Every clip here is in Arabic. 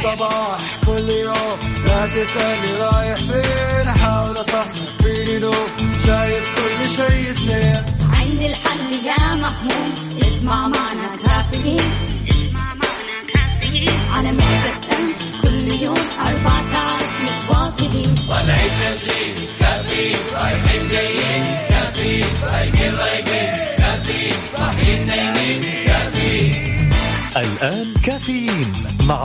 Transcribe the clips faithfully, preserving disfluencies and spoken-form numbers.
الصباح كل يوم لا تسألني رايح فين أحاول أصحصح فيني لو شايف كل شيء سنين عندي الحل يا محمود اسمع معنا كافيين اسمع معنا كافيين على ميكس إف إم كل يوم أربع ساعات متواصلين طالعين نازلين كافيين رايحين جايين كافيين رايقين رايقين كافيين صاحيين نايمين كافيين. الآن كافيين مع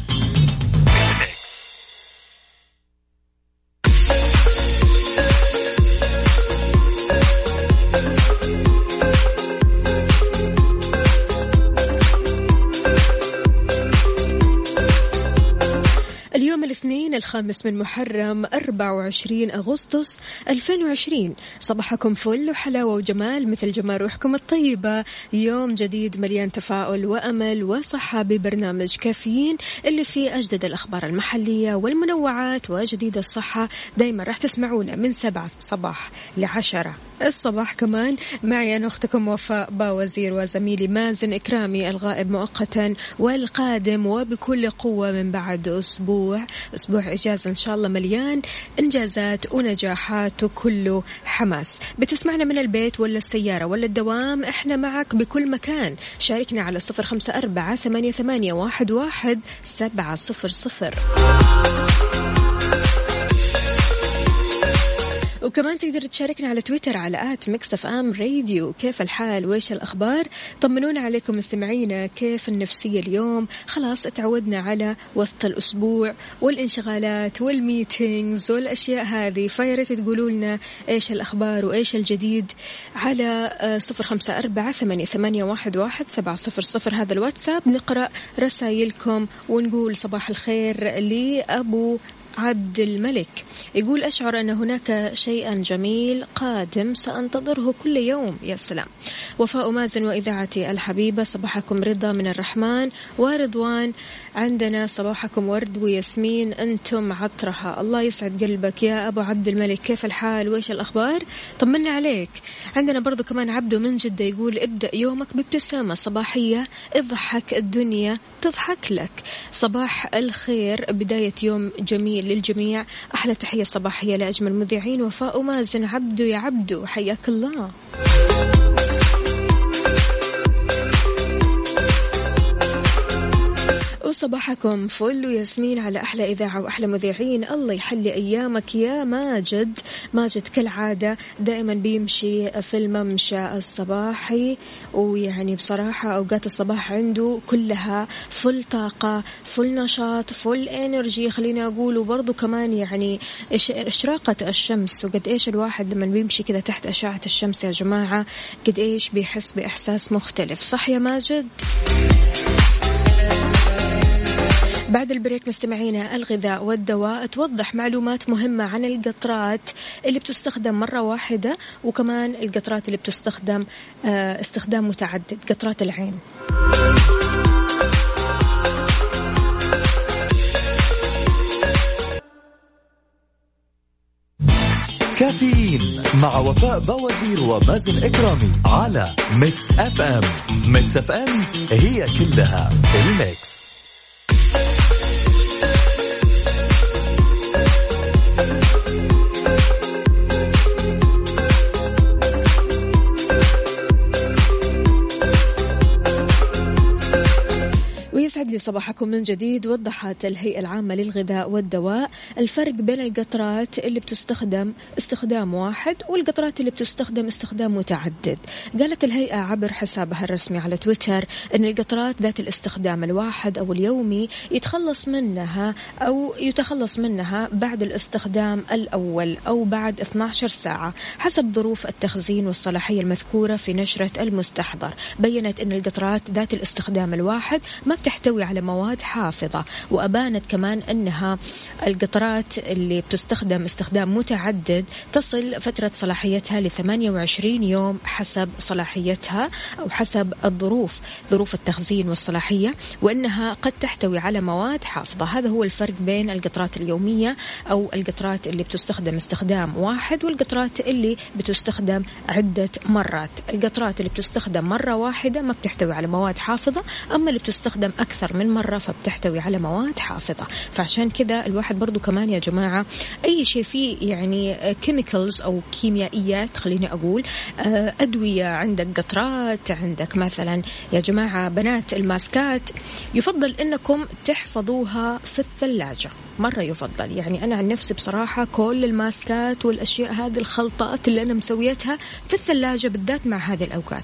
الخامس من محرم أربعة وعشرين أغسطس ألفين وعشرين. صباحكم فل وحلاوة وجمال مثل جمال روحكم الطيبة. يوم جديد مليان تفاؤل وأمل وصحة ببرنامج كافيين اللي فيه أجدد الأخبار المحلية والمنوعات وجديد الصحة. دايما راح تسمعونا من سبعة صباح لعشرة الصباح. كمان معي أنا أختكم وفاء باوزير وزميلي مازن إكرامي الغائب مؤقتا والقادم وبكل قوة من بعد أسبوع أسبوع إجازة إن شاء الله مليان إنجازات ونجاحات وكله حماس. بتسمعنا من البيت ولا السيارة ولا الدوام، إحنا معك بكل مكان. شاركنا على صفر خمسة أربعة ثمانية ثمانية واحد واحد سبعة صفر صفر. وكمان تقدر تشاركنا على تويتر على آت ميكس إف إم راديو. كيف الحال؟ وإيش الأخبار؟ طمنونا عليكم مستمعينا، كيف النفسية اليوم؟ خلاص اتعودنا على وسط الأسبوع والانشغالات والميتينجز والأشياء هذه، فياريت تقولوا لنا إيش الأخبار وإيش الجديد على صفر خمسة أربعة ثمانية ثمانية واحد واحد سبعة صفر صفر. هذا الواتساب نقرأ رسائلكم ونقول صباح الخير لأبو عبد الملك، يقول أشعر أن هناك شيئا جميل قادم سأنتظره كل يوم. يا سلام. وفاء مازن وإذاعتي الحبيبة، صباحكم رضا من الرحمن ورضوان. عندنا صباحكم ورد وياسمين، أنتم عطرها. الله يسعد قلبك يا أبو عبد الملك، كيف الحال وإيش الأخبار؟ طمنا عليك. عندنا برضو كمان عبده من جدة يقول ابدأ يومك بابتسامة صباحية، اضحك الدنيا تضحك لك. صباح الخير، بداية يوم جميل للجميع. أحلى تحية صباحية لأجمل مذيعين وفاء ومازن. عبدو يا عبدو حياك الله. صباحكم فل وياسمين على أحلى إذاعة وأحلى مذيعين. الله يحلي أيامك يا ماجد. ماجد كالعادة دائما بيمشي في الممشى الصباحي، ويعني بصراحة أوقات الصباح عنده كلها فل طاقة فل نشاط فل إنرجي خلينا أقول. وبرضو كمان يعني إشراقة الشمس، وقد إيش الواحد لما بيمشي كذا تحت أشعة الشمس يا جماعة قد إيش بيحس بإحساس مختلف، صح يا ماجد؟ بعد البريك مستمعينا الغذاء والدواء توضح معلومات مهمة عن القطرات اللي بتستخدم مرة واحدة، وكمان القطرات اللي بتستخدم استخدام متعدد، قطرات العين. كافيين مع وفاء بوازير ومازن اكرامي على ميكس إف إم. ميكس إف إم هي كلها الميكس. صباحكم من جديد. وضحت الهيئة العامة للغذاء والدواء الفرق بين القطرات اللي بتستخدم استخدام واحد والقطرات اللي بتستخدم استخدام متعدد. قالت الهيئة عبر حسابها الرسمي على تويتر أن القطرات ذات الاستخدام الواحد أو اليومي يتخلص منها أو يتخلص منها بعد الاستخدام الأول أو بعد اثنتي عشرة ساعة حسب ظروف التخزين والصلاحية المذكورة في نشرة المستحضر. بيّنت أن القطرات ذات الاستخدام الواحد ما بتحتوي تحتوي على مواد حافظة، وأبانت كمان أنها القطرات اللي بتستخدم استخدام متعدد تصل فترة صلاحيتها ل ثمانية وعشرين يوم حسب صلاحيتها أو حسب الظروف، ظروف التخزين والصلاحية، وأنها قد تحتوي على مواد حافظة. هذا هو الفرق بين القطرات اليومية أو القطرات اللي بتستخدم استخدام واحد والقطرات اللي بتستخدم عدة مرات. القطرات اللي بتستخدم مرة واحدة ما بتحتوي على مواد حافظة، أما اللي بتستخدم أكثر من مرة فبتحتوي على مواد حافظة. فعشان كذا الواحد برضو كمان يا جماعة أي شيء فيه يعني كيميكلز أو كيميائيات، خليني أقول أدوية، عندك قطرات، عندك مثلا يا جماعة بنات الماسكات، يفضل أنكم تحفظوها في الثلاجة مرة، يفضل. يعني أنا عن نفسي بصراحة كل الماسكات والأشياء هذه الخلطات اللي أنا مسويتها في الثلاجة بالذات مع هذه الأوقات.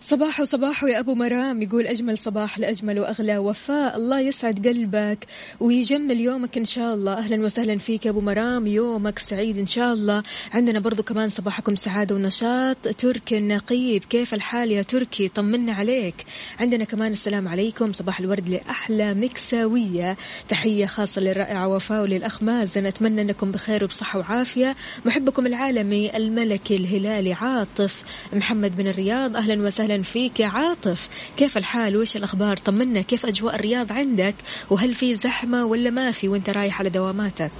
صباح وصباح يا أبو مرام، يقول أجمل صباح لأجمل وأغلى وفاء، الله يسعد قلبك ويجمل يومك إن شاء الله. أهلا وسهلا فيك يا أبو مرام، يومك سعيد إن شاء الله. عندنا برضو كمان صباحكم سعادة ونشاط. تركي النقيب، كيف الحال يا تركي؟ طمنا عليك. عندنا كمان السلام عليكم، صباح الورد لأحلى مكساوية، تحية خاصة للرائعة وفاء وللأخ مازن، أتمنى أنكم بخير وبصحة وعافية. محبكم العالمي الملكي الهلالي عاطف محمد من الرياض، أهلا وسهلا فيك يا عاطف، كيف الحال وإيش الأخبار؟ طمنا كيف أجواء الرياض عندك، وهل في زحمة ولا ما في وإنت رايح على دواماتك؟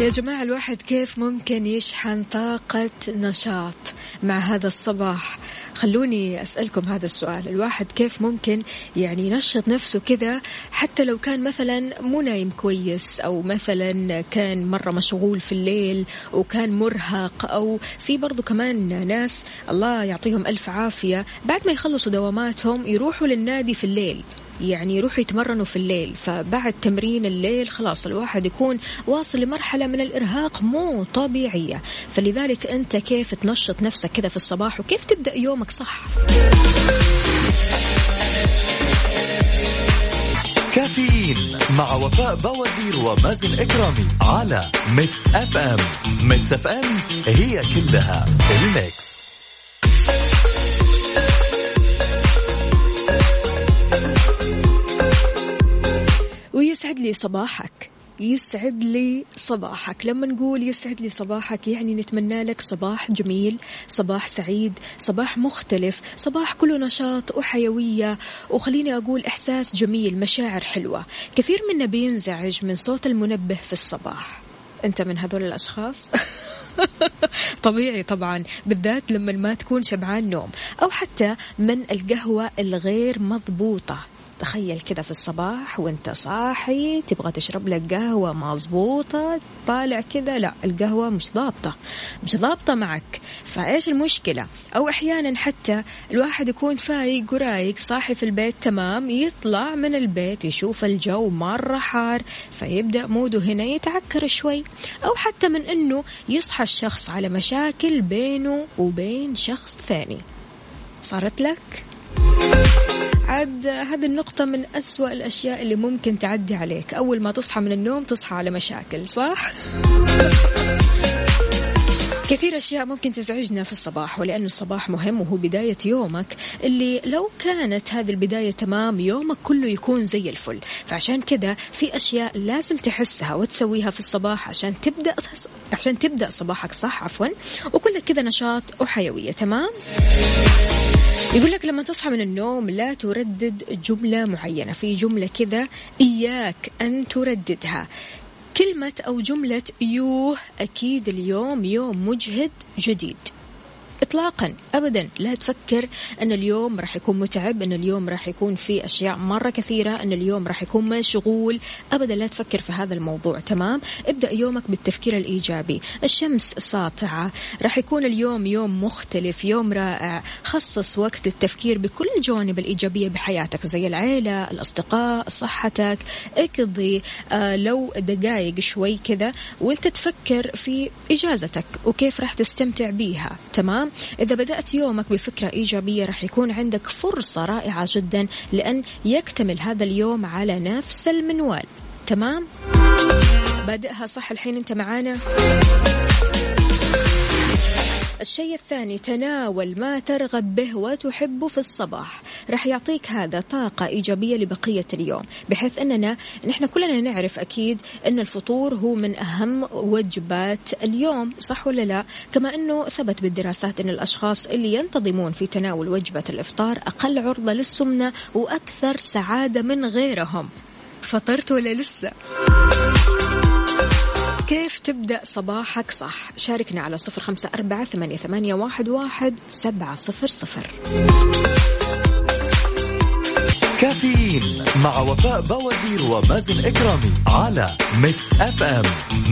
يا جماعة الواحد كيف ممكن يشحن طاقة نشاط مع هذا الصباح؟ خلوني أسألكم هذا السؤال، الواحد كيف ممكن يعني ينشط نفسه كذا حتى لو كان مثلا مو نايم كويس، أو مثلا كان مرة مشغول في الليل وكان مرهق، أو في برضو كمان ناس الله يعطيهم ألف عافية بعد ما يخلصوا دواماتهم يروحوا للنادي في الليل، يعني يروحوا يتمرنوا في الليل، فبعد تمرين الليل خلاص الواحد يكون واصل لمرحلة من الإرهاق مو طبيعية. فلذلك أنت كيف تنشط نفسك كذا في الصباح وكيف تبدأ يومك صح؟ كافيين مع وفاء بوازير ومازن اكرامي على ميكس إف إم. ميكس إف إم هي كلها الميكس. ويسعد لي صباحك، يسعد لي صباحك. لما نقول يسعد لي صباحك يعني نتمنى لك صباح جميل، صباح سعيد، صباح مختلف، صباح كله نشاط وحيوية، وخليني أقول إحساس جميل، مشاعر حلوة. كثير منا بينزعج من صوت المنبه في الصباح، أنت من هذول الأشخاص؟ طبيعي طبعا، بالذات لما ما تكون شبعان نوم، أو حتى من القهوة الغير مضبوطة. تخيل كذا في الصباح وانت صاحي تبغى تشرب لك قهوة مظبوطة، طالع كذا لا القهوة مش ضابطة، مش ضابطة معك، فايش المشكلة؟ أو أحيانا حتى الواحد يكون فايق ورايق صاحي في البيت تمام، يطلع من البيت يشوف الجو مرة حار فيبدأ موده هنا يتعكر شوي. أو حتى من أنه يصحى الشخص على مشاكل بينه وبين شخص ثاني. صارت لك؟ عاد هذه النقطة من أسوأ الأشياء اللي ممكن تعدي عليك، أول ما تصحى من النوم تصحى على مشاكل، صح؟ كثير أشياء ممكن تزعجنا في الصباح، ولأن الصباح مهم وهو بداية يومك، اللي لو كانت هذه البداية تمام يومك كله يكون زي الفل. فعشان كده في أشياء لازم تحسها وتسويها في الصباح عشان تبدأ عشان تبدأ صباحك صح، عفوا، وكل كده نشاط وحيوية. تمام؟ يقول لك لما تصحى من النوم لا تردد جملة معينة، في جملة كذا إياك أن ترددها، كلمة أو جملة يوه أكيد اليوم يوم مجهد جديد، إطلاقا أبدا. لا تفكر أن اليوم راح يكون متعب، أن اليوم راح يكون في أشياء مرة كثيرة، أن اليوم راح يكون مشغول، أبدا لا تفكر في هذا الموضوع. تمام، ابدأ يومك بالتفكير الإيجابي. الشمس ساطعة، راح يكون اليوم يوم مختلف، يوم رائع. خصص وقت للتفكير بكل الجوانب الإيجابية بحياتك زي العيلة، الأصدقاء، صحتك. اقضي آه لو دقائق شوي كذا وانت تفكر في إجازتك وكيف راح تستمتع بيها. تمام، إذا بدأت يومك بفكرة إيجابية راح يكون عندك فرصة رائعة جدا لأن يكتمل هذا اليوم على نفس المنوال. تمام، بدأها صح. الحين أنت معانا. الشيء الثاني، تناول ما ترغب به وتحبه في الصباح، رح يعطيك هذا طاقة إيجابية لبقية اليوم. بحيث أننا نحن كلنا نعرف أكيد أن الفطور هو من أهم وجبات اليوم، صح ولا لا؟ كما أنه ثبت بالدراسات أن الأشخاص اللي ينتظمون في تناول وجبة الإفطار أقل عرضة للسمنة وأكثر سعادة من غيرهم. فطرت ولا لسه؟ كيف تبدأ صباحك صح؟ شاركنا على صفر خمسة أربعة ثمانية ثمانية واحد واحد سبعة صفر صفر. كافيين مع وفاء بوازير ومازن إكرامي على ميكس إف إم.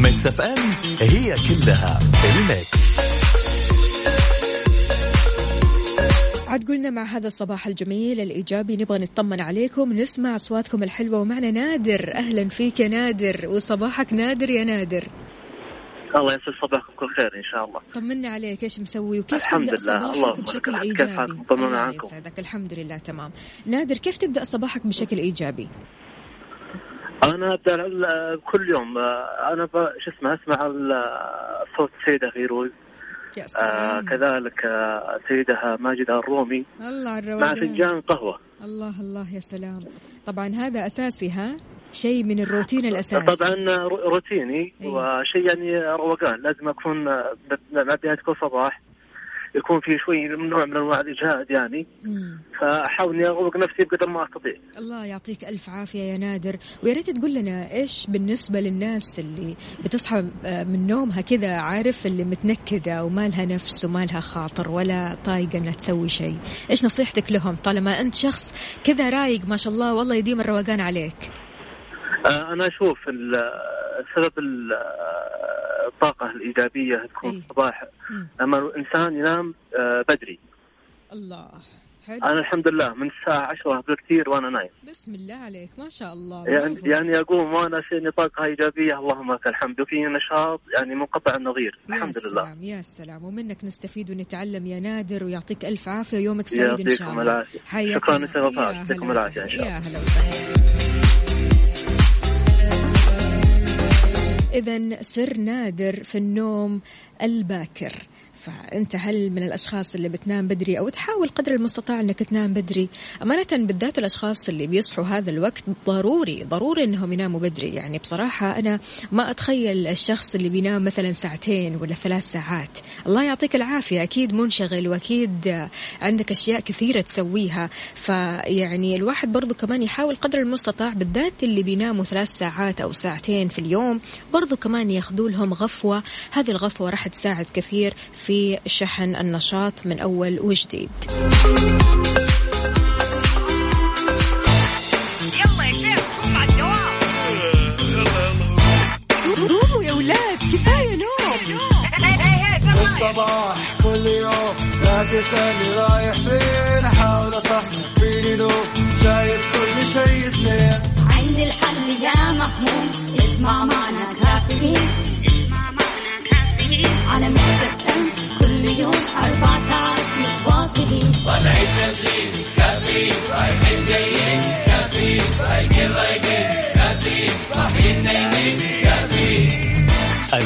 ميكس إف إم هي كلها الميكس. عاد قلنا مع هذا الصباح الجميل الإيجابي نبغى نطمن عليكم، نسمع أصواتكم الحلوة. ومعنا نادر، أهلا فيك يا نادر. وصباحك نادر يا نادر. الله يسعد صباحكم، كل خير إن شاء الله. طمنا عليك، إيش مسوي وكيف تبدأ صباحك الله بشكل إيجابي؟ الله يسعدك، الحمد لله تمام. نادر، كيف تبدأ صباحك بشكل إيجابي؟ أنا أبدأ كل يوم أنا شو اسمه أسمع صوت سيدة فيروز، آه كذلك آه سيدها ماجد الرومي، الله مع فنجان قهوة. الله الله، يا سلام. طبعا هذا أساسي، ها شيء من الروتين الأساسي. طبعا روتيني أيه. وشيء يعني روقان، لازم أكون مع بداية كل صباح يكون في شوي من نوع من أنواع الإجهاد يعني، فحاول إني أروق نفسي بقدر ما أستطيع. الله يعطيك ألف عافية يا نادر. ويا ريت تقول لنا إيش بالنسبة للناس اللي بتصحى من نومها كذا، عارف اللي متنكدة وما لها نفس وما لها خاطر ولا طايقة إنها تسوي شيء، إيش نصيحتك لهم طالما أنت شخص كذا رايق ما شاء الله والله يديم الروقان عليك؟ أنا أشوف السبب الطاقة الإيجابية تكون أيه. صباح لما الإنسان ينام بدري. الله حلو. أنا الحمد لله من الساعة عشرة بكثير وأنا نايم. بسم الله عليك، ما شاء الله. يعني, يعني أقوم وأنا شيء طاقة إيجابية، اللهم لك الحمد، وفي نشاط يعني منقطع النظير الحمد لله. يا سلام يا سلام، ومنك نستفيد ونتعلم يا نادر. ويعطيك ألف عافية ويومك سعيد إن شاء الله. شكرا لسببها، يعطيكم العافية إن شاء الله. يا هلا وسهلا. إذن سر نادر في النوم الباكر. فأنت هل من الأشخاص اللي بتنام بدري أو تحاول قدر المستطاع أنك تنام بدري؟ أمانة بالذات الأشخاص اللي بيصحوا هذا الوقت ضروري ضروري أنهم يناموا بدري. يعني بصراحة أنا ما أتخيل الشخص اللي بينام مثلا ساعتين ولا ثلاث ساعات. الله يعطيك العافية، أكيد منشغل وأكيد عندك أشياء كثيرة تسويها. فيعني الواحد برضو كمان يحاول قدر المستطاع، بالذات اللي بيناموا ثلاث ساعات أو ساعتين في اليوم، برضو كمان ياخذوا لهم غفوة. هذه الغفوة راح تساعد كثير في في شحن النشاط من أول وجديد. يلا يا شيخ قوم على الدوام. قوموا يا ولاد، كفاية نوم. الصباح كل يوم لا تسألني رايح فين، أحاول أصحصح فيني لو شايف كل شيء سنين. عندي الحل يا محمود، اسمع معنا كافيين، اسمع معنا كافيين على مكتب يوم أربع ساعات متواصلين. طالعين نازلين كافيين، رايحين جايين كافيين، رايقين رايقين كافيين، صاحيين نايمين كافيين.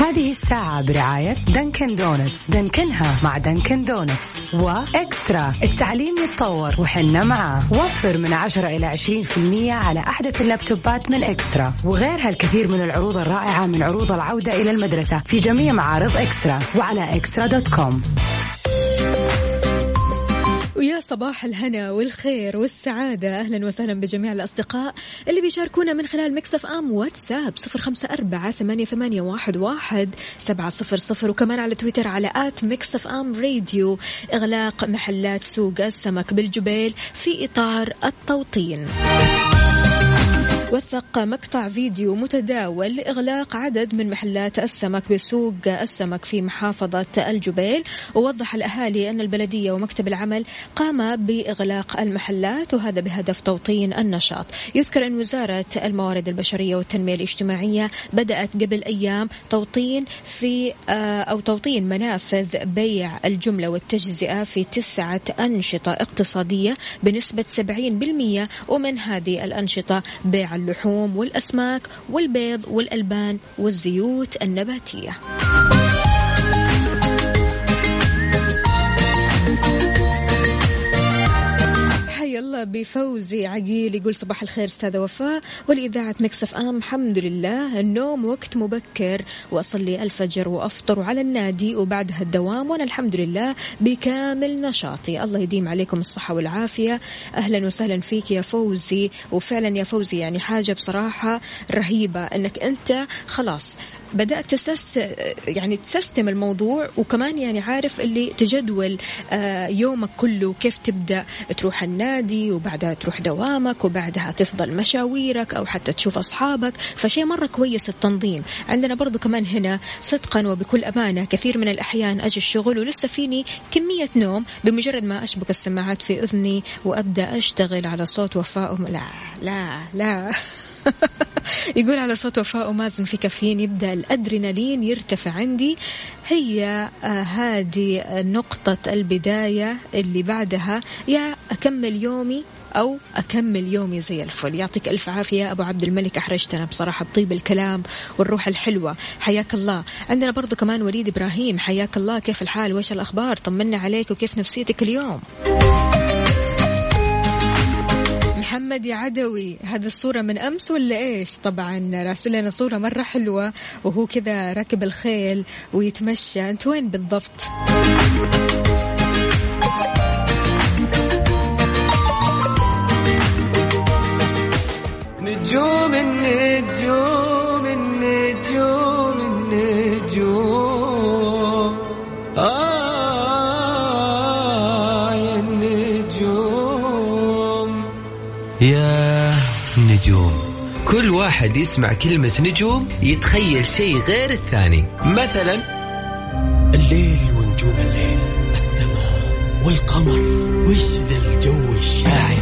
هذه الساعة برعاية دنكن دونتز، دنكنها مع دنكن دونتز. وإكسترا، التعليم يتطور وحنا معاه. وفر من عشرة إلى عشرين بالمئة على أحدث اللابتوبات من إكسترا، وغيرها الكثير من العروض الرائعة من عروض العودة إلى المدرسة في جميع معارض إكسترا وعلى إكسترا دوت كوم. ويا صباح الهنا والخير والسعادة. أهلا وسهلا بجميع الأصدقاء اللي بيشاركونا من خلال ميكس إف إم واتساب صفر خمسة أربعة ثمانية ثمانية واحد واحد سبعة صفر صفر، وكمان على تويتر على آت ميكس إف إم راديو. إغلاق محلات سوق السمك بالجبيل في إطار التوطين. وثق مقطع فيديو متداول لإغلاق عدد من محلات السمك بسوق السمك في محافظة الجبيل، ووضح الأهالي أن البلدية ومكتب العمل قام بإغلاق المحلات وهذا بهدف توطين النشاط. يذكر أن وزارة الموارد البشرية والتنمية الاجتماعية بدأت قبل أيام توطين في أو توطين منافذ بيع الجملة والتجزئة في تسعة أنشطة اقتصادية بنسبة سبعين بالمئة، ومن هذه الأنشطة بيع اللحوم والأسماك والبيض والألبان والزيوت النباتية. حيا الله بفوزي عقيل يقول صباح الخير أستاذة وفاء والإذاعة ميكس إف إم. الحمد لله النوم وقت مبكر وأصلي الفجر وأفطر على النادي وبعدها الدوام، وأنا الحمد لله بكامل نشاطي. الله يديم عليكم الصحة والعافية. أهلا وسهلا فيك يا فوزي. وفعلا يا فوزي يعني حاجة بصراحة رهيبة أنك أنت خلاص بدأت تسست يعني تسستم الموضوع، وكمان يعني عارف اللي تجدول يومك كله كيف تبدأ، تروح النادي وبعدها تروح دوامك وبعدها تفضل مشاويرك أو حتى تشوف أصحابك، فشي مرة كويس التنظيم. عندنا برضو كمان هنا صدقا وبكل أمانة كثير من الأحيان أجي الشغل ولسه فيني كمية نوم، بمجرد ما أشبك السماعات في أذني وأبدأ أشتغل على صوت وفاء. لا لا لا يقول على صوت وفاء مازن في كافيين يبدأ الأدرينالين يرتفع عندي. هي هذه نقطة البداية اللي بعدها يا أكمل يومي أو أكمل يومي زي الفل. يعطيك ألف عافية أبو عبد الملك، أحرجتنا بصراحة بطيب الكلام والروح الحلوة، حياك الله. عندنا برضو كمان وليد إبراهيم، حياك الله، كيف الحال وإيش الأخبار، طمنا عليك وكيف نفسيتك اليوم. محمد عدوي، هذه الصورة من أمس ولا إيش؟ طبعا راسل لنا صورة مرة حلوة وهو كذا راكب الخيل ويتمشى. أنت وين بالضبط؟ نجوم النجوم النجوم النجوم آه يا نجوم. كل واحد يسمع كلمة نجوم يتخيل شيء غير الثاني، مثلا الليل ونجوم الليل، السماء والقمر وش ذا الجو الشاعر.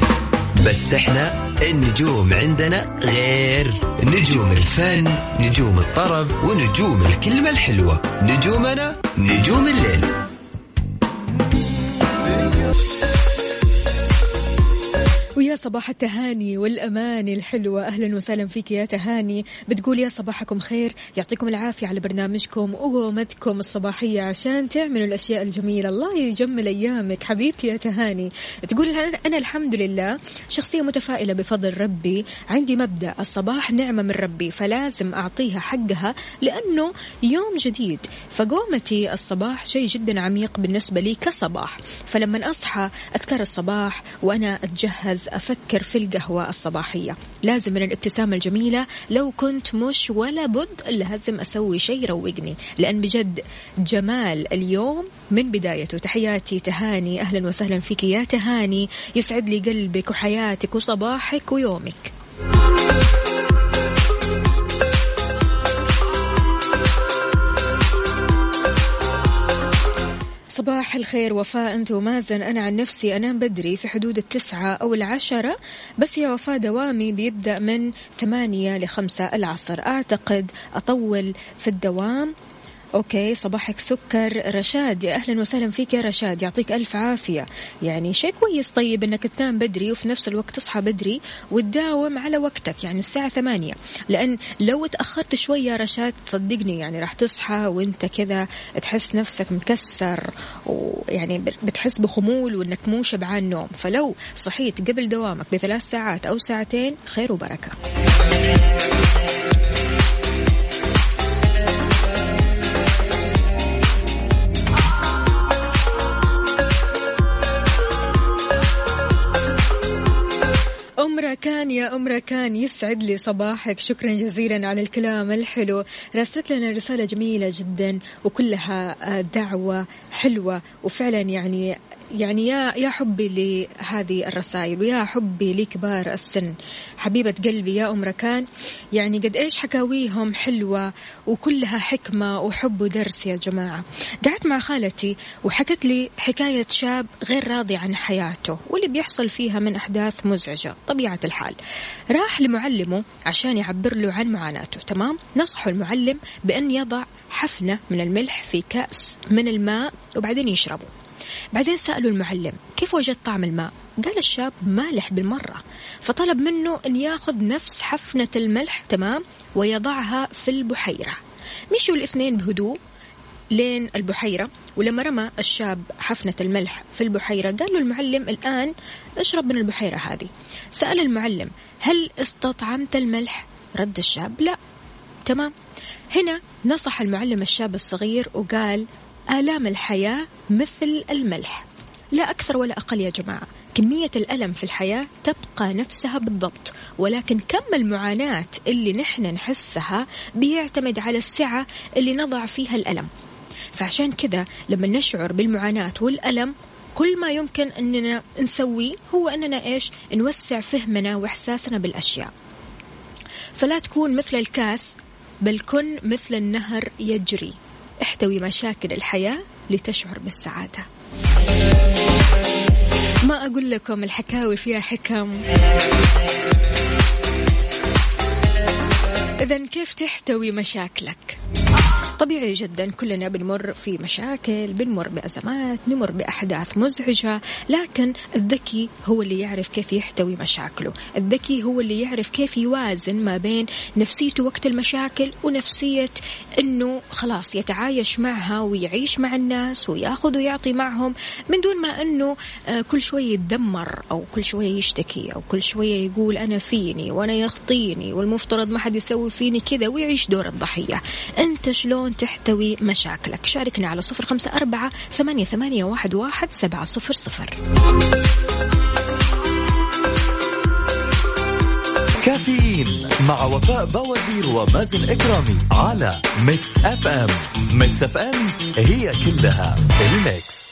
بس احنا النجوم عندنا غير، نجوم الفن، نجوم الطرب، ونجوم الكلمة الحلوة. نجومنا نجوم الليل. ويا صباح التهاني والأماني الحلوة، أهلا وسهلا فيك يا تهاني. بتقول يا صباحكم خير، يعطيكم العافية على برنامجكم وقومتكم الصباحية عشان تعملوا الأشياء الجميلة، الله يجمل أيامك حبيبتي يا تهاني. تقول أنا الحمد لله شخصية متفائلة بفضل ربي، عندي مبدأ الصباح نعمة من ربي فلازم أعطيها حقها لأنه يوم جديد، فقومتي الصباح شيء جدا عميق بالنسبة لي كصباح، فلما أصحى أذكر الصباح وأنا أتجهز أفكر في القهوة الصباحية، لازم من الابتسامة الجميلة، لو كنت مش ولا بد لازم أسوي شيء يروقني، لأن بجد جمال اليوم من بدايته. تحياتي تهاني، أهلا وسهلا فيك يا تهاني، يسعد لي قلبك وحياتك وصباحك ويومك. صباح الخير وفاء أنت ومازن. أنا عن نفسي أنام بدري في حدود التسعة أو العشرة، بس يا وفاء دوامي بيبدأ من ثمانية لخمسة العصر، أعتقد أطول في الدوام. أوكي صباحك سكر. رشاد، أهلا وسهلا فيك يا رشاد، يعطيك ألف عافية. يعني شيء كويس طيب أنك تنام بدري وفي نفس الوقت تصحى بدري وتداوم على وقتك، يعني الساعة ثمانية، لأن لو تأخرت شوية يا رشاد صدقني يعني راح تصحى وانت كذا تحس نفسك مكسر، ويعني بتحس بخمول وأنك مو شبعان نوم، فلو صحيت قبل دوامك بثلاث ساعات أو ساعتين خير وبركة. ركان يا أم ركان يسعد لي صباحك، شكرا جزيلا على الكلام الحلو. راسلت لنا رسالة جميلة جدا وكلها دعوة حلوة، وفعلا يعني يعني يا يا حبي لهذه الرسائل ويا حبي لكبار السن. حبيبة قلبي يا أم ركان، يعني قد إيش حكاويهم حلوة وكلها حكمة وحب ودرس يا جماعة. قعدت مع خالتي وحكت لي حكاية شاب غير راضي عن حياته واللي بيحصل فيها من أحداث مزعجة. طبيعة الحال راح لمعلمه عشان يعبر له عن معاناته، تمام؟ نصحه المعلم بأن يضع حفنة من الملح في كأس من الماء وبعدين يشربه. بعدين سألوا المعلم كيف وجد طعم الماء؟ قال الشاب مالح بالمرة، فطلب منه أن ياخذ نفس حفنة الملح، تمام، ويضعها في البحيرة. مشوا الاثنين بهدوء لين البحيرة، ولما رمى الشاب حفنة الملح في البحيرة قال له المعلم الآن اشرب من البحيرة هذه. سأل المعلم هل استطعمت الملح؟ رد الشاب لا، تمام. هنا نصح المعلم الشاب الصغير وقال آلام الحياة مثل الملح، لا أكثر ولا أقل يا جماعة. كمية الألم في الحياة تبقى نفسها بالضبط، ولكن كم المعاناة اللي نحن نحسها بيعتمد على السعة اللي نضع فيها الألم. فعشان كذا لما نشعر بالمعاناة والألم كل ما يمكن أننا نسويه هو أننا إيش؟ نوسع فهمنا وإحساسنا بالأشياء. فلا تكون مثل الكاس بل كن مثل النهر يجري، احتوي مشاكل الحياة لتشعر بالسعادة. ما أقول لكم الحكاوي فيها حكم. إذن كيف تحتوي مشاكلك؟ طبيعي جدا كلنا بنمر في مشاكل، بنمر بأزمات، نمر بأحداث مزعجة، لكن الذكي هو اللي يعرف كيف يحتوي مشاكله. الذكي هو اللي يعرف كيف يوازن ما بين نفسيته وقت المشاكل ونفسية أنه خلاص يتعايش معها ويعيش مع الناس ويأخذ ويعطي معهم، من دون ما أنه كل شوية يتدمر أو كل شوية يشتكي أو كل شوية يقول أنا فيني وأنا يخطيني والمفترض ما حد يسوي فيني كذا ويعيش دور الضحية. أنت شلون تحتوي مشاكلك؟ شاركنا على صفر خمسة أربعة ثمانية ثمانية واحد واحد سبعة صفر صفر. كافيين مع وفاء بوازير ومازن اكرامي على ميكس إف إم. ميكس إف إم هي كلها الميكس.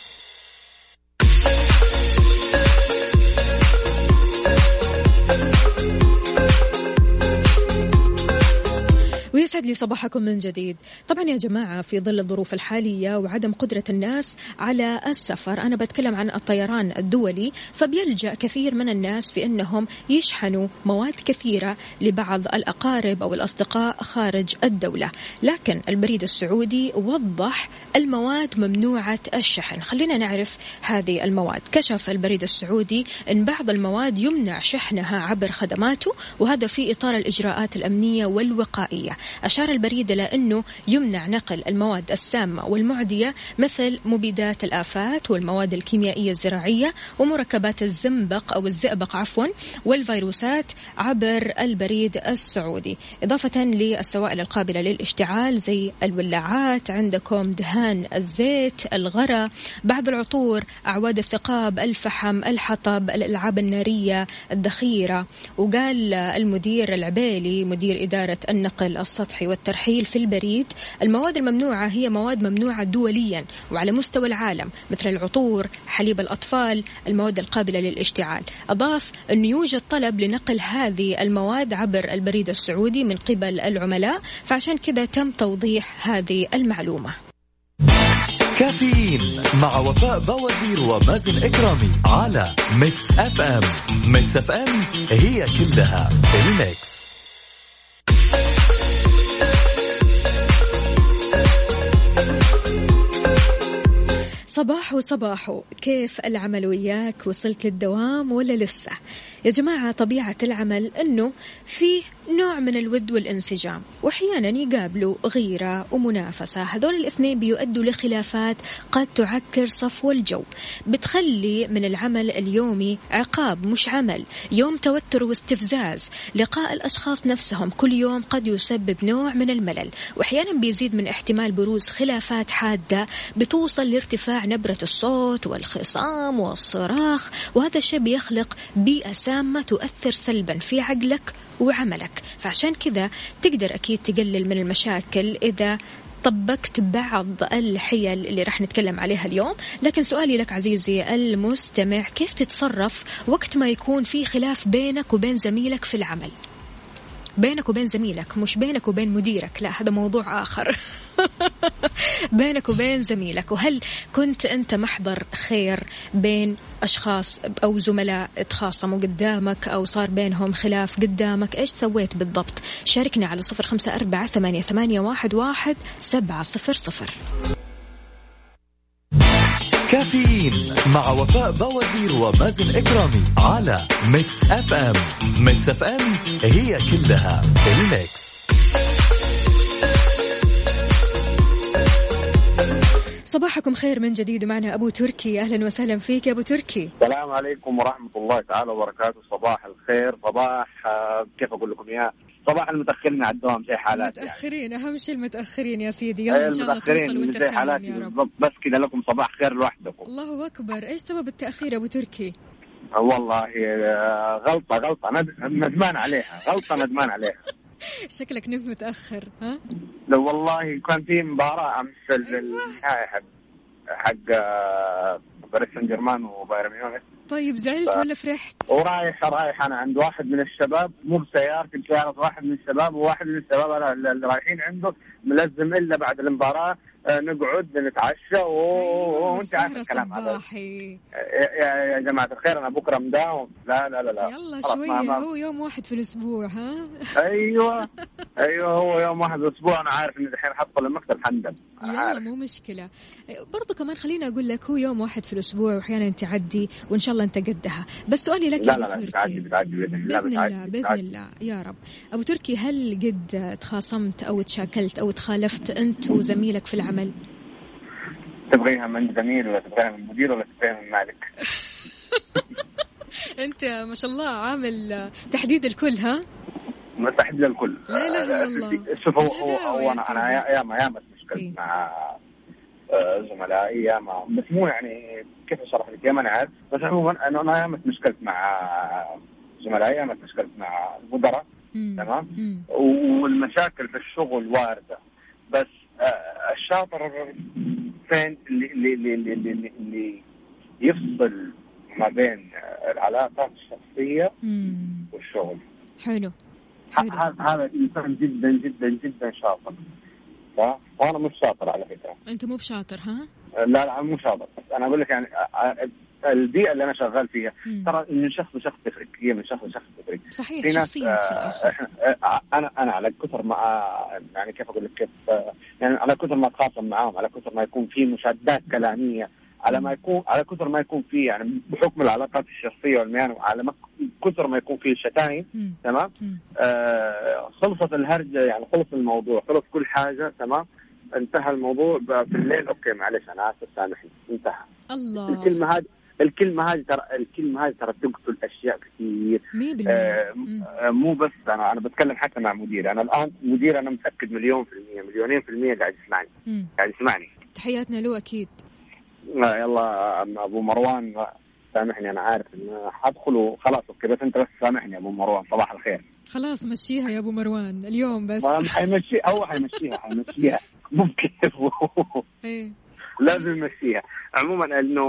يسعد لي صباحكم من جديد. طبعا يا جماعة في ظل الظروف الحالية وعدم قدرة الناس على السفر، أنا بتكلم عن الطيران الدولي، فبيلجأ كثير من الناس في أنهم يشحنوا مواد كثيرة لبعض الأقارب أو الأصدقاء خارج الدولة، لكن البريد السعودي وضح المواد ممنوعة الشحن. خلينا نعرف هذه المواد. كشف البريد السعودي أن بعض المواد يمنع شحنها عبر خدماته، وهذا في إطار الإجراءات الأمنية والوقائية. أشار البريد إلى أنه يمنع نقل المواد السامة والمعدية مثل مبيدات الآفات والمواد الكيميائية الزراعية ومركبات الزنبق أو الزئبق عفوا والفيروسات عبر البريد السعودي، إضافة للسوائل القابلة للاشتعال زي الولاعات، عندكم دهان الزيت، الغرة، بعض العطور، أعواد الثقاب، الفحم، الحطب، الألعاب النارية، الذخيرة. وقال المدير العبيلي مدير إدارة النقل السطحي والترحيل في البريد المواد الممنوعة هي مواد ممنوعة دوليا وعلى مستوى العالم مثل العطور، حليب الأطفال، المواد القابلة للاشتعال. أضاف أن يوجد طلب لنقل هذه المواد عبر البريد السعودي من قبل العملاء، فعشان كذا تم توضيح هذه المعلومة. كافيين مع وفاء بوازير ومازن اكرامي على ميكس إف إم. ميكس إف إم هي كلها الميكس. صباحو صباحو، كيف العمل وياك؟ وصلت للدوام ولا لسه؟ يا جماعة طبيعة العمل أنه فيه نوع من الود والانسجام، وأحيانا يقابلوا غيرة ومنافسة، هذول الاثنين بيؤدوا لخلافات قد تعكر صفو الجو، بتخلي من العمل اليومي عقاب مش عمل، يوم توتر واستفزاز. لقاء الأشخاص نفسهم كل يوم قد يسبب نوع من الملل، وأحيانا بيزيد من احتمال بروز خلافات حادة بتوصل لارتفاع نبرة الصوت والخصام والصراخ، وهذا الشيء بيخلق بيئة السامة تؤثر سلبا في عقلك وعملك، فعشان كذا تقدر أكيد تقلل من المشاكل إذا طبقت بعض الحيل اللي راح نتكلم عليها اليوم. لكن سؤالي لك عزيزي المستمع، كيف تتصرف وقت ما يكون في خلاف بينك وبين زميلك في العمل؟ بينك وبين زميلك، مش بينك وبين مديرك، لا هذا موضوع آخر. بينك وبين زميلك، وهل كنت أنت محضر خير بين أشخاص أو زملاء اتخاصموا قدامك أو صار بينهم خلاف قدامك؟ إيش سويت بالضبط؟ شاركني على صفر خمسة أربعة ثمانية ثمانية واحد واحد سبعة صفر صفر. كافيين مع وفاء بوازير ومازن اكرامي على ميكس اف ام. ميكس اف ام هي كلها الميكس. صباحكم خير من جديد، ومعنا ابو تركي. اهلا وسهلا فيك يا ابو تركي. السلام عليكم ورحمه الله تعالى وبركاته. صباح الخير، صباح كيف اقول لكم يا صباح المتاخرين على الدوام زي حالات المتاخرين يعني. اهم شيء المتاخرين يا سيدي، يلا ان شاء الله توصل وانت سالم يا رب. بس كذا لكم صباح خير لوحدكم. الله اكبر. ايش سبب التاخير ابو تركي؟ والله غلطه غلطه ندمان عليها، غلطه ندمان عليها. شكلك نمت متاخر ها؟ لو والله كان في مباراه امس النهائي حق حق باريس سان جيرمان وبايرن ميونخ. طيب زعلت ف... ولا فرحت؟ ورايح رايح أنا عند واحد من الشباب، مو بسيارتي، بسيارة واحد من الشباب، وواحد من الشباب أنا اللي رايحين عنده ملزم إلا بعد المباراة نقعد نتعشى و... وأنت عارف الكلام هذا. يا جماعة الخير أنا بكرة مداوم. لا لا لا, لا. يلا شوية، ما... هو يوم واحد في الأسبوع ها. أيوة أيوة هو يوم واحد في الأسبوع. أنا عارف إن الحين حطوا المكتب حندم. يلا مو مشكلة، برضو كمان خلينا أقول لك هو يوم واحد في الأسبوع وأحيانا تعدي وإن شاء الله أنت قدها. بس سؤالي لك يا أبو تركي. بتعجي بتعجي بإذن الله، بإذن الله، بإذن الله يا رب. أبو تركي، هل قد تخاصمت أو تشاكلت أو تخالفت أنت وزميلك في العمل؟ تبغيها من زميل ولا تبغيها من مدير ولا تبغيها من مالك؟ أنت ما شاء الله عامل تحديد الكل ها؟ ما تحديد الكل. لا لا والله. شوف هو هو أنا أنا يا ما يا ما مشكلة مع زملائي يا ما، بس مو يعني كيف أشرح لك يا ما نعرف، بس عموما أنا أنا يا ما مشكلة مع زملائي، يا ما مشكلة مع مدراء، تمام؟ والمشاكل في الشغل واردة، بس الشاطر فين اللي اللي اللي اللي يفصل ما بين العلاقات الشخصية والشغل. حلو. هذا هذا إنسان جدا جدا جدا شاطر. لا وانا مش شاطر على فكره. انت مو بشاطر ها؟ لا لا مو شاطر، انا اقول لك يعني البيئه اللي انا شغال فيها ترى من شخص لشخص تفرق، هي من شخص لشخص تفرق. صحيح. في ناس انا انا على كثر ما يعني كيف اقول لك كيف يعني على كثر ما اتخاصم معاهم، على كثر ما يكون في مشادات كلاميه، على ما يكون على كثر ما يكون في يعني بحكم العلاقات الشخصيه والميان، على ما كثر ما يكون في شتائم، تمام؟ آه خلصت الهرجه يعني، خلص الموضوع، خلص كل حاجه، تمام؟ انتهى الموضوع بالليل، اوكي معلش انا اسف سامحني، انتهى. الله. الكلمه هذه الكلمه هذه ترى الكلمه هذه ترى تقتل اشياء كثير. آه مو بس انا انا بتكلم حتى مع مديري، انا الان مديري انا متاكد مليون في المية مليونين في المية قاعد يسمعني قاعد يسمعني. تحياتنا له اكيد. لا يلا ابو مروان سامحني، انا عارف ان حدخله خلاص اوكي، بس انت بس سامحني ابو مروان. صباح الخير. خلاص مشيها يا ابو مروان اليوم، بس ما حيمشي او حيمشيها حيمشيها ممكن ايه لازم يمشيها. عموما انه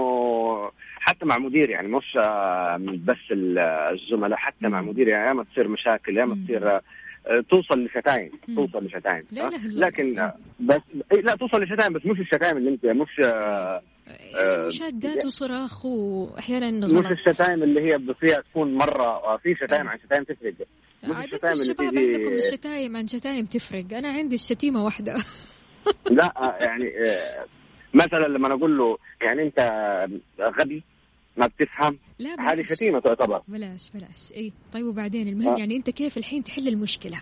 حتى مع مدير يعني مش بس الزملاء، حتى مع مدير يعني ياما تصير مشاكل، ياما تصير توصل لشتائم توصل لشتائم لكن بس لا توصل لشتائم، بس مش الشتائم اللي انت مش مشادات وصراخ واحيانا غلط، مش الشتائم اللي هي بصيغه تكون مره في شتائم عن شتائم تفرق. عادة الشباب عندكم الشتائم عن شتائم تفرق، انا عندي الشتيمه واحده. لا يعني مثلا لما انا اقول له يعني انت غبي ما بتفهم، هذه شتيمه تعتبر. بلاش بلاش اي طيب. وبعدين المهم آه. يعني انت كيف الحين تحل المشكله؟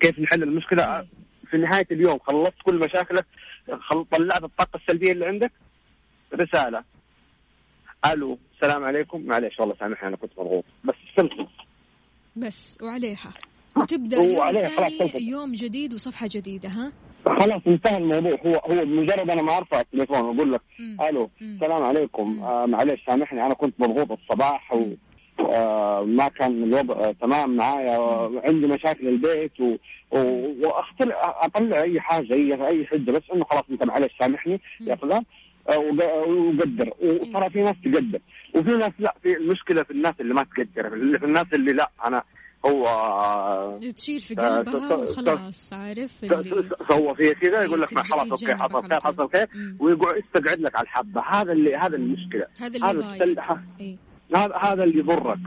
كيف نحل المشكله؟ آه. في نهايه اليوم خلصت كل مشاكلك، طلعت الطاقه السلبيه اللي عندك، رساله الو السلام عليكم معلش والله سامحني انا كنت مضغوط، بس سلسل بس وعليها وتبدا يوم جديد وصفحه جديده ها. خلاص انتهى الموضوع. هو هو مجرد انا ما ارفع التليفون واقول لك الو السلام عليكم آه معلش سامحني انا كنت مضغوط الصباح و... ما كان الوضع تمام معايا، عندي مشاكل البيت و... واختل اطلع اي حاجه اي اي حجه، بس انه خلاص انت معلش سامحني يا فلان وقدر. وترى في ناس تقدر وفي ناس لا، في المشكله في الناس اللي ما تقدر، اللي في الناس اللي لا انا هو تشيل في قلبها وخلاص، عارف اللي سوى فيها كذا يقول لك ما خلاص اوكي حصل خير حصل خير ويقعد يستقعد لك على الحبه. هذا اللي هذا المشكله، هذا هذا هذا اللي يضرك،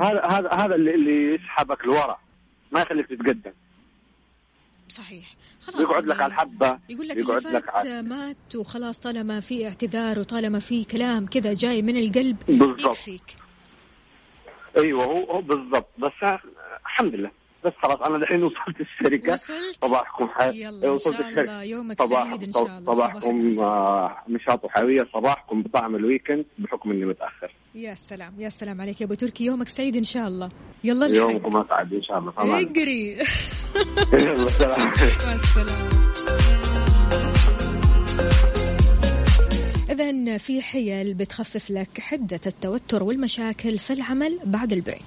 هذا هذا هذا اللي اللي يسحبك لورا ما يخليك تتقدم. صحيح، خلاص يقعد لك على الحبه، يقول لك يقعد لك على... مات وخلاص، طالما في اعتذار وطالما في كلام كذا جاي من القلب يكفيك. ايوه هو بالضبط. بس الحمد لله، بس خلاص انا الحين وصلت الشركه. صباحكم حياتي، وصلت الشركه يومك سعيد ان شاء الله. صباحكم نشاط وحيويه، صباحكم بطعم الويكند بحكم اني متاخر. يا سلام يا سلام عليك يا ابو تركي، يومك سعيد ان شاء الله. يلا لي يومكم سعيد ان شاء الله. طبعا اجري. يلا سلام. إذن في حيل بتخفف لك حدة التوتر والمشاكل في العمل بعد البريك.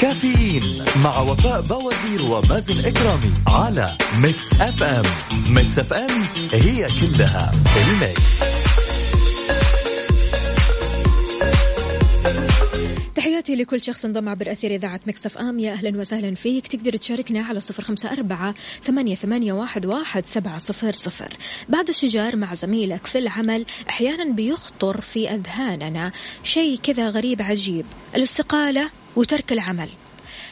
كافيين مع وفاء بوازير ومازن اكرامي على ميكس إف إم. ميكس إف إم هي كلها الميكس. تحياتي لكل شخص انضم عبر أثير إذاعة ميكس إف إم، يا أهلا وسهلا فيك. تقدر تشاركنا على صفر خمسة أربعة ثمانية ثمانية واحد واحد سبعة صفر صفر. بعد الشجار مع زميلك في العمل أحيانا بيخطر في أذهاننا شيء كذا غريب عجيب، الاستقالة وترك العمل.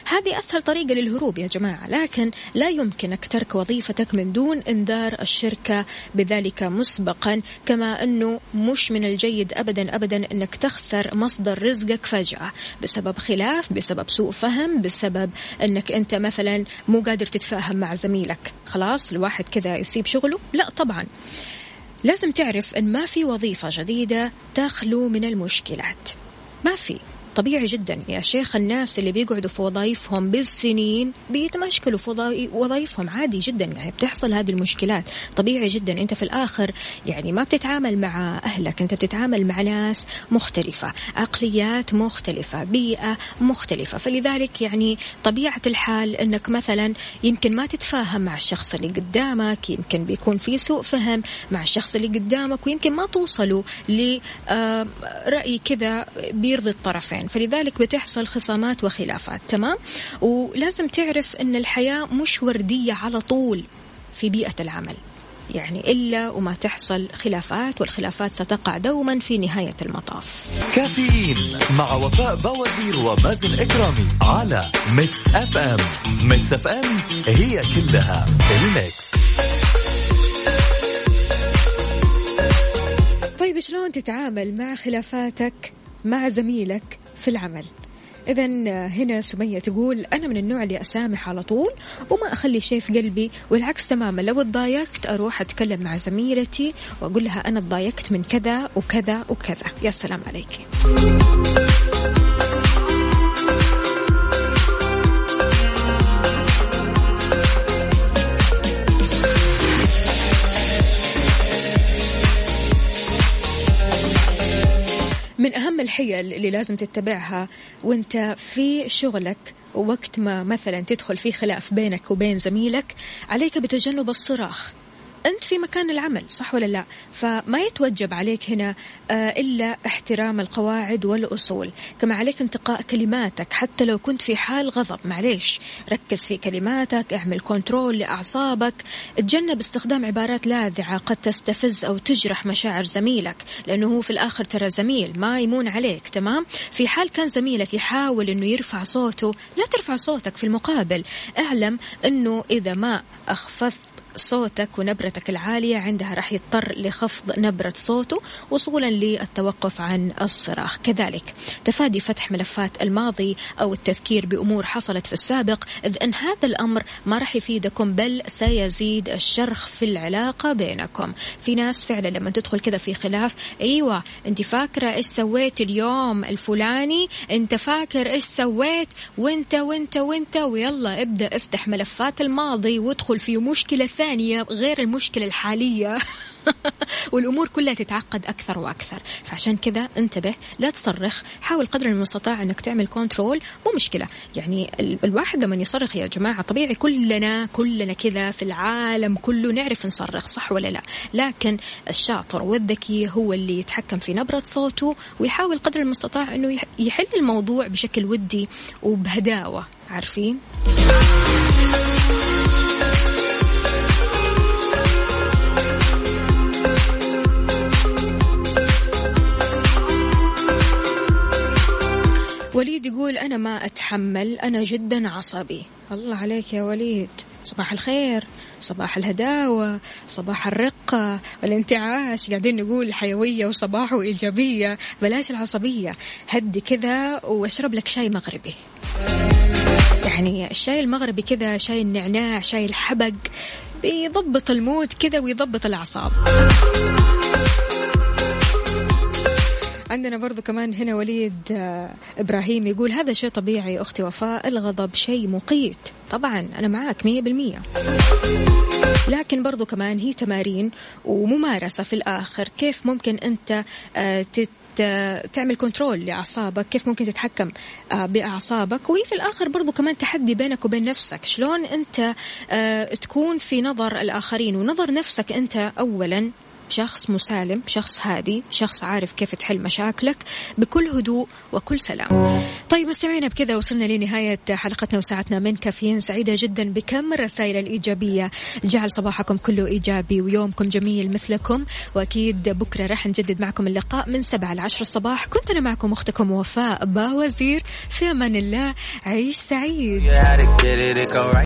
هذه أسهل طريقة للهروب يا جماعة، لكن لا يمكنك ترك وظيفتك من دون إنذار الشركة بذلك مسبقا. كما أنه مش من الجيد أبدا أبدا أنك تخسر مصدر رزقك فجأة بسبب خلاف، بسبب سوء فهم، بسبب أنك أنت مثلا مو قادر تتفاهم مع زميلك. خلاص الواحد كذا يسيب شغله؟ لا طبعا. لازم تعرف أن ما في وظيفة جديدة تخلو من المشكلات، ما في. طبيعي جدا يا شيخ، الناس اللي بيقعدوا في وظائفهم بالسنين بيتمشكلوا في وظائفهم، عادي جدا يعني بتحصل هذه المشكلات، طبيعي جدا. انت في الاخر يعني ما بتتعامل مع اهلك، انت بتتعامل مع ناس مختلفة، عقليات مختلفة، بيئة مختلفة، فلذلك يعني طبيعة الحال انك مثلا يمكن ما تتفاهم مع الشخص اللي قدامك، يمكن بيكون في سوء فهم مع الشخص اللي قدامك، ويمكن ما توصلوا لرأي كذا بيرضي الطرفين، فلذلك بتحصل خصامات وخلافات. تمام؟ ولازم تعرف أن الحياة مش وردية على طول في بيئة العمل، يعني إلا وما تحصل خلافات، والخلافات ستقع دوما في نهاية المطاف. كافيين مع وفاء بوازير ومازن اكرامي على ميكس إف إم. ميكس إف إم هي كلها الميكس. طيب شلون تتعامل مع خلافاتك مع زميلك في العمل؟ إذن هنا سمية تقول أنا من النوع اللي أسامح على طول وما أخلي شيء في قلبي، والعكس تماما، لو اتضايقت أروح أتكلم مع زميلتي وأقول لها أنا اتضايقت من كذا وكذا وكذا. يا سلام عليك. من أهم الحيل اللي لازم تتبعها وانت في شغلك وقت ما مثلا تدخل في خلاف بينك وبين زميلك، عليك بتجنب الصراخ. أنت في مكان العمل صح ولا لا؟ فما يتوجب عليك هنا إلا احترام القواعد والأصول. كما عليك انتقاء كلماتك حتى لو كنت في حال غضب، معليش ركز في كلماتك، اعمل كنترول لأعصابك، اتجنب استخدام عبارات لاذعة قد تستفز أو تجرح مشاعر زميلك، لأنه هو في الآخر ترى زميل ما يمون عليك. تمام؟ في حال كان زميلك يحاول أنه يرفع صوته، لا ترفع صوتك في المقابل. اعلم أنه إذا ما أخفضت صوتك ونبرتك العالية عندها راح يضطر لخفض نبرة صوته وصولا للتوقف عن الصراخ. كذلك تفادي فتح ملفات الماضي أو التذكير بأمور حصلت في السابق، إذ أن هذا الأمر ما راح يفيدكم بل سيزيد الشرخ في العلاقة بينكم. في ناس فعلا لما تدخل كذا في خلاف، أيوة أنت فاكرة إيش سويت اليوم الفلاني، أنت فاكر إيش سويت، وانت وانت وانت, وانت ويلا ابدأ افتح ملفات الماضي وادخل في مشكلة الثانية غير المشكلة الحالية والأمور كلها تتعقد أكثر وأكثر. فعشان كذا انتبه، لا تصرخ، حاول قدر المستطاع أنك تعمل كنترول. مو مشكلة يعني الواحد لما يصرخ يا جماعة طبيعي، كلنا كلنا كذا في العالم كله نعرف نصرخ صح ولا لا، لكن الشاطر والذكي هو اللي يتحكم في نبرة صوته ويحاول قدر المستطاع أنه يحل الموضوع بشكل ودي وبهداوة. عارفين؟ وليد يقول أنا ما أتحمل، أنا جدا عصبي. الله عليك يا وليد، صباح الخير، صباح الهداوة، صباح الرقة والانتعاش، قاعدين نقول حيوية وصباح وإيجابية، بلاش العصبية، هدي كذا واشرب لك شاي مغربي. يعني الشاي المغربي كذا، شاي النعناع، شاي الحبق، بيضبط المود كذا ويضبط الأعصاب. عندنا برضو كمان هنا وليد إبراهيم يقول هذا شيء طبيعي أختي وفاء، الغضب شيء مقيت. طبعا أنا معاك مية بالمية، لكن برضو كمان هي تمارين وممارسة في الآخر. كيف ممكن أنت تت تعمل كنترول لأعصابك، كيف ممكن تتحكم بأعصابك، وهي في الآخر برضو كمان تحدي بينك وبين نفسك. شلون أنت تكون في نظر الآخرين ونظر نفسك أنت أولا شخص مسالم، شخص هادي، شخص عارف كيف تحل مشاكلك بكل هدوء وكل سلام. طيب مستمعينا، بكذا وصلنا لنهاية حلقتنا وساعتنا من كافيين. سعيدة جدا بكم الرسائل الإيجابية، جعل صباحكم كله إيجابي ويومكم جميل مثلكم، وأكيد بكرة راح نجدد معكم اللقاء من سبعة لعشرة الصباح. كنت أنا معكم أختكم وفاء باوزير، في أمان الله، عيش سعيد.